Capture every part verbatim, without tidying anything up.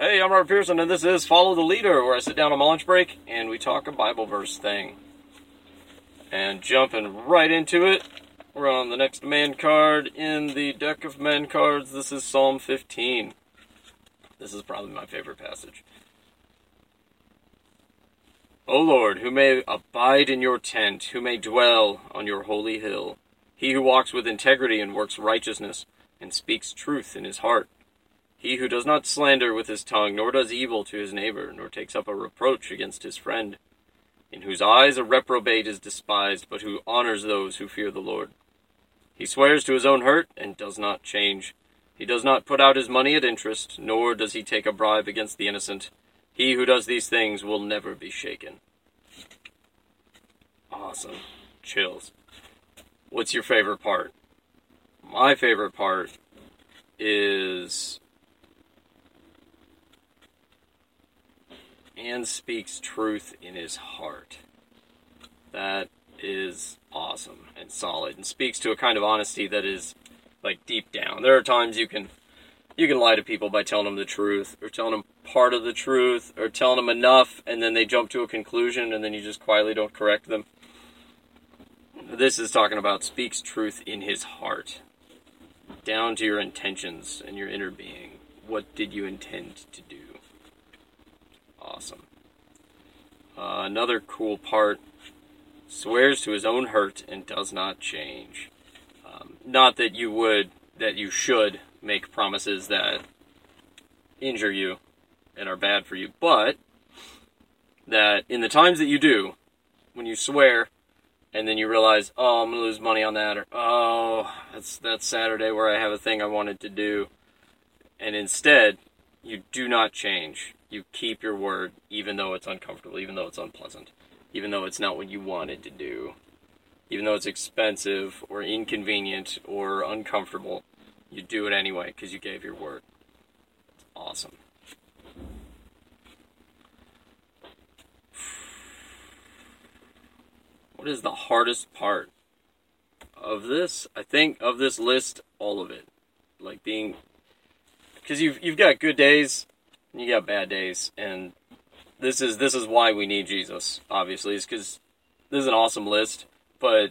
Hey, I'm Robert Pearson, and this is Follow the Leader, where I sit down on my lunch break, and we talk a Bible verse thing. And jumping right into it, we're on the next man card in the deck of man cards. This is Psalm fifteen. This is probably my favorite passage. O Lord, who may abide in your tent, who may dwell on your holy hill, he who walks with integrity and works righteousness, and speaks truth in his heart. He who does not slander with his tongue, nor does evil to his neighbor, nor takes up a reproach against his friend, in whose eyes a reprobate is despised, but who honors those who fear the Lord. He swears to his own hurt and does not change. He does not put out his money at interest, nor does he take a bribe against the innocent. He who does these things will never be shaken. Awesome. Chills. What's your favorite part? My favorite part is... and speaks truth in his heart. That is awesome and solid, and speaks to a kind of honesty that is like deep down. There are times you can you can lie to people by telling them the truth, or telling them part of the truth, or telling them enough, and then they jump to a conclusion, and then you just quietly don't correct them. This is talking about speaks truth in his heart, down to your intentions and your inner being. What did you intend to do? Awesome. Uh, another cool part, swears to his own hurt and does not change. Um, not that you would, that you should make promises that injure you and are bad for you, but that in the times that you do, when you swear, and then you realize, oh, I'm going to lose money on that, or oh, that's, that's Saturday where I have a thing I wanted to do, and instead, you do not change. You keep your word, even though it's uncomfortable, even though it's unpleasant, even though it's not what you wanted to do, even though it's expensive or inconvenient or uncomfortable. You do it anyway because you gave your word. It's awesome. What is the hardest part of this? I think of this list, all of it, like being, because you've you've got good days. You got bad days, and this is this is why we need Jesus, obviously. It's because this is an awesome list, but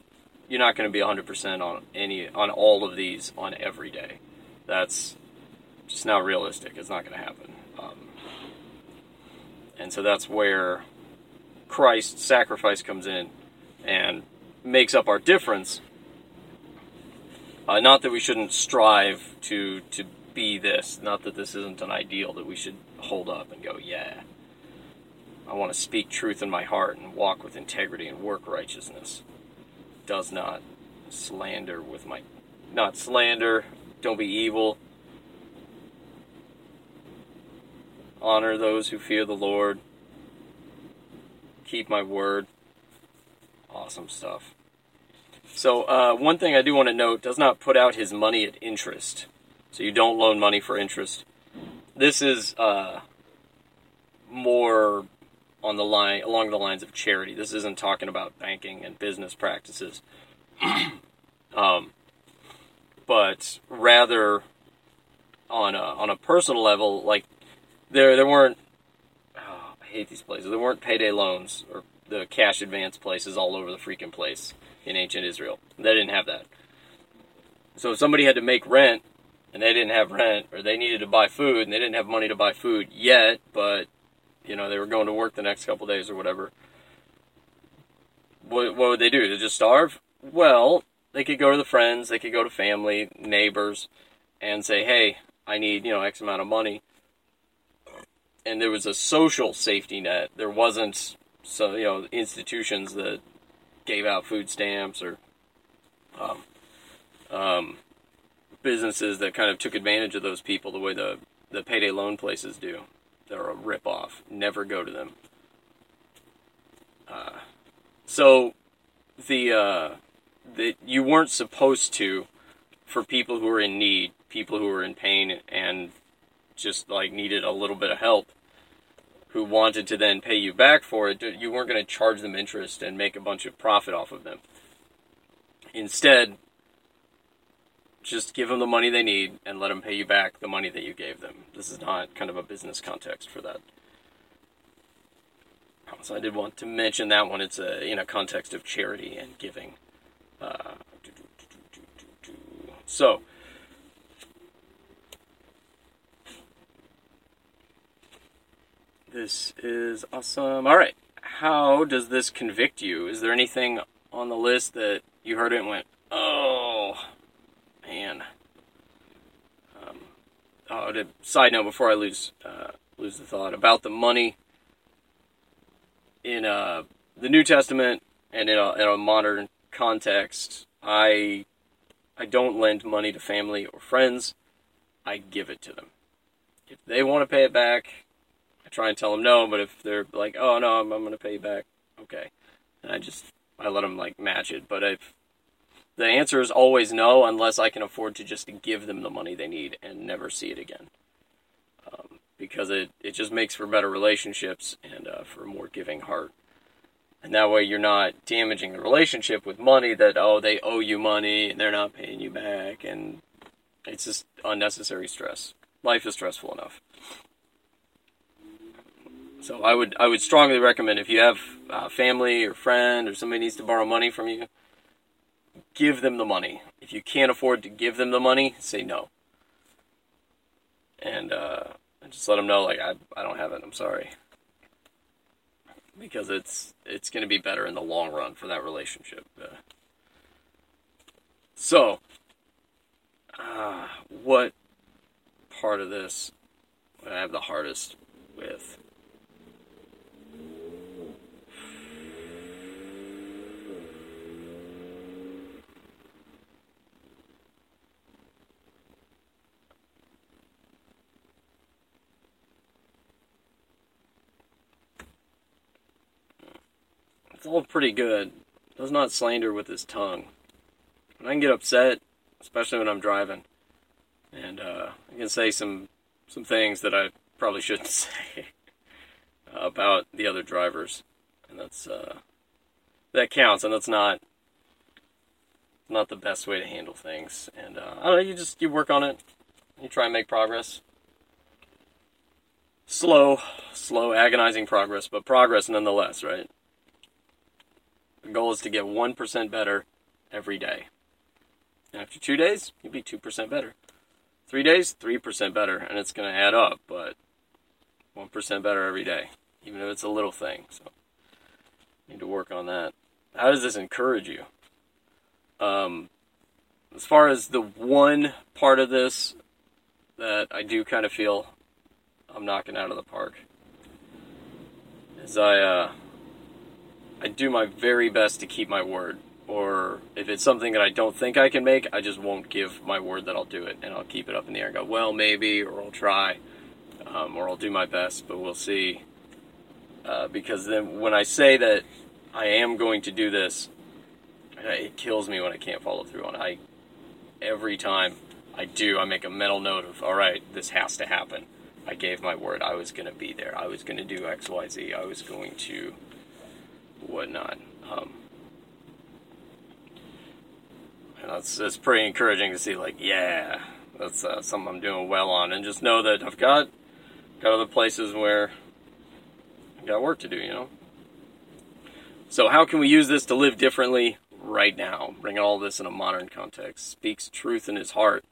you're not going to be one hundred percent on any on all of these on every day. That's just not realistic. It's not going to happen. Um, and so that's where Christ's sacrifice comes in and makes up our difference. Uh, not that we shouldn't strive to to be this, not that this isn't an ideal that we should hold up and go, yeah, I want to speak truth in my heart and walk with integrity and work righteousness. Does not slander with my, not slander, don't be evil. Honor those who fear the Lord. Keep my word. Awesome stuff. So uh, one thing I do want to note, does not put out his money at interest. So you don't loan money for interest. This is uh, more on the line, along the lines of charity. This isn't talking about banking and business practices, um, but rather on a, on a personal level. Like there, there weren't. Oh, I hate these places. There weren't payday loans or the cash advance places all over the freaking place in ancient Israel. They didn't have that. So if somebody had to make rent, and they didn't have rent, or they needed to buy food, and they didn't have money to buy food yet, but, you know, they were going to work the next couple days or whatever. What, what would they do? They just starve? Well, they could go to the friends, they could go to family, neighbors, and say, hey, I need, you know, X amount of money. And there was a social safety net. There wasn't, so you know, institutions that gave out food stamps or... um, um businesses that kind of took advantage of those people the way the, the payday loan places do. They're a rip-off. Never go to them. Uh, so, the, uh, the you weren't supposed to, for people who are in need, people who are in pain and just like needed a little bit of help, who wanted to then pay you back for it, you weren't going to charge them interest and make a bunch of profit off of them. Instead, just give them the money they need and let them pay you back the money that you gave them. This is not kind of a business context for that. So I did want to mention that one. It's a, in a context of charity and giving. Uh, do, do, do, do, do, do. So, this is awesome. All right. How does this convict you? Is there anything on the list that you heard it and went, oh, man. Um, oh, to, side note, before I lose uh, lose the thought, about the money in uh, the New Testament and in a, in a modern context, I I don't lend money to family or friends. I give it to them. If they want to pay it back, I try and tell them no, but if they're like, oh, no, I'm, I'm going to pay you back, okay. And I just, I let them, like, match it. But if the answer is always no, unless I can afford to just give them the money they need and never see it again. Um, because it, it just makes for better relationships and uh, for a more giving heart. And that way you're not damaging the relationship with money that, oh, they owe you money and they're not paying you back. And it's just unnecessary stress. Life is stressful enough. So I would I would strongly recommend, if you have a family or friend or somebody needs to borrow money from you, give them the money. If you can't afford to give them the money, say no. And uh, just let them know, like, I, I don't have it, I'm sorry. Because it's it's going to be better in the long run for that relationship. Uh, so, uh, what part of this would I have the hardest with? All pretty good. Does not slander with his tongue. But I can get upset, especially when I'm driving, and uh, I can say some some things that I probably shouldn't say about the other drivers, and that's uh, that counts, and that's not not the best way to handle things. And uh, I don't know. You just you work on it. You try and make progress. Slow, slow, agonizing progress, but progress nonetheless, right? The goal is to get one percent better every day. And after two days, you'll be two percent better. Three days, three percent better, and it's going to add up, but one percent better every day, even if it's a little thing. So, need to work on that. How does this encourage you? Um, as far as the one part of this that I do kind of feel I'm knocking out of the park, is I... Uh, I do my very best to keep my word, or if it's something that I don't think I can make, I just won't give my word that I'll do it, and I'll keep it up in the air and go, well, maybe, or I'll try, um, or I'll do my best, but we'll see. Uh, because then when I say that I am going to do this, it kills me when I can't follow through on it. I, every time I do, I make a mental note of, all right, this has to happen. I gave my word. I was going to be there. I was going to do X, Y, Z. I was going to... whatnot. Um, and that's, that's pretty encouraging to see, like, yeah, that's uh, something I'm doing well on. And just know that I've got, got other places where I've got work to do, you know? So how can we use this to live differently right now? Bringing all this in a modern context. Speaks truth in his heart.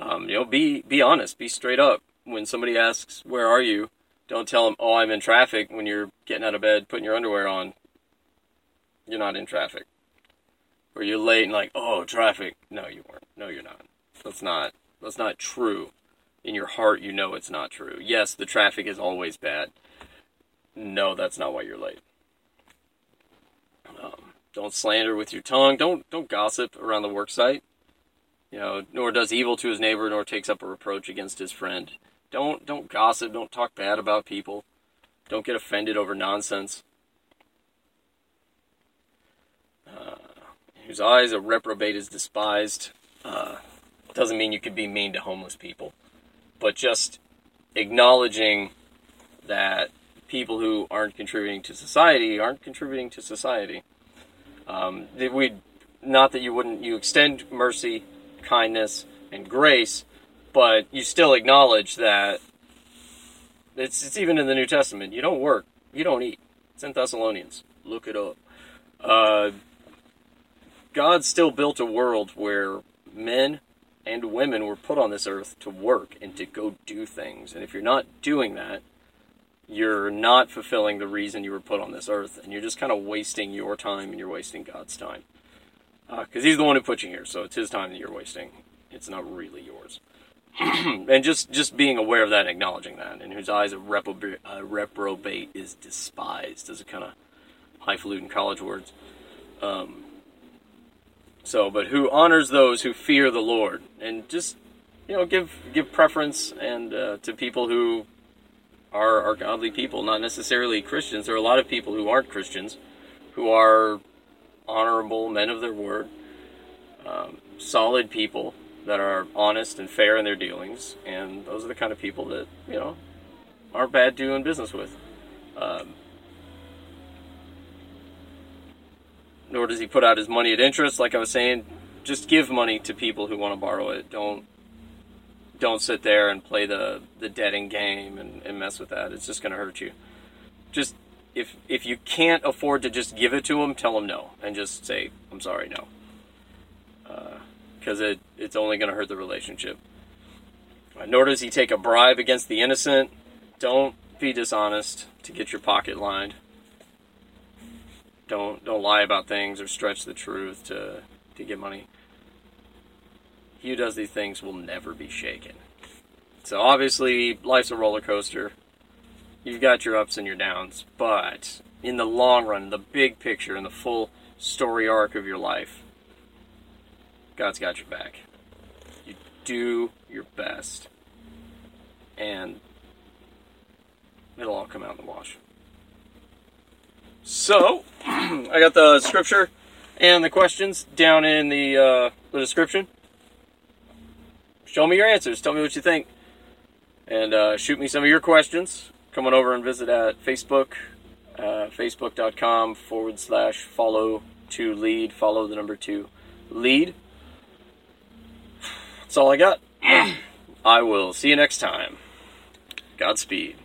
Um, you know, be, be honest. Be straight up. When somebody asks, where are you? Don't tell them, oh, I'm in traffic when you're getting out of bed, putting your underwear on. You're not in traffic. Or you're late and like, oh, traffic. No, you weren't. No, you're not. That's not that's not true. In your heart, you know it's not true. Yes, the traffic is always bad. No, that's not why you're late. Um, don't slander with your tongue. Don't don't gossip around the work site. You know, nor does evil to his neighbor, nor takes up a reproach against his friend. Don't don't gossip. Don't talk bad about people. Don't get offended over nonsense. Uh, whose eyes a reprobate is despised. Uh, doesn't mean you could be mean to homeless people, but just acknowledging that people who aren't contributing to society aren't contributing to society. Um, we not that you wouldn't you extend mercy, kindness, and grace, but you still acknowledge that it's it's even in the New Testament. You don't work, you don't eat. It's in Thessalonians. Look it up. Uh, God still built a world where men and women were put on this earth to work and to go do things. And if you're not doing that, you're not fulfilling the reason you were put on this earth, and you're just kind of wasting your time, and you're wasting God's time. Because uh, he's the one who put you here, so it's his time that you're wasting. It's not really yours. And just, just being aware of that and acknowledging that, in whose eyes a reprob- uh, reprobate is despised, is a kind of highfalutin college words. Um, so, but who honors those who fear the Lord, and just, you know, give give preference and uh, to people who are, are godly people, not necessarily Christians. There are a lot of people who aren't Christians, who are honorable men of their word, um, solid people that are honest and fair in their dealings, and those are the kind of people that, you know, aren't bad doing business with. Um, nor does he put out his money at interest. Like I was saying, just give money to people who want to borrow it. Don't don't sit there and play the, the debting game and, and mess with that. It's just going to hurt you. Just if if you can't afford to just give it to them, tell them no, and just say, I'm sorry, no. Uh, because it, it's only going to hurt the relationship. Nor does he take a bribe against the innocent. Don't be dishonest to get your pocket lined. Don't don't lie about things or stretch the truth to, to get money. He who does these things will never be shaken. So obviously, life's a roller coaster. You've got your ups and your downs, but in the long run, the big picture and the full story arc of your life, God's got your back. You do your best, and it'll all come out in the wash. So, I got the scripture and the questions down in the, uh, the description. Show me your answers. Tell me what you think. And uh, shoot me some of your questions. Come on over and visit at Facebook, uh, facebook.com forward slash follow to lead. Follow the number two lead. That's all I got. I will see you next time. Godspeed.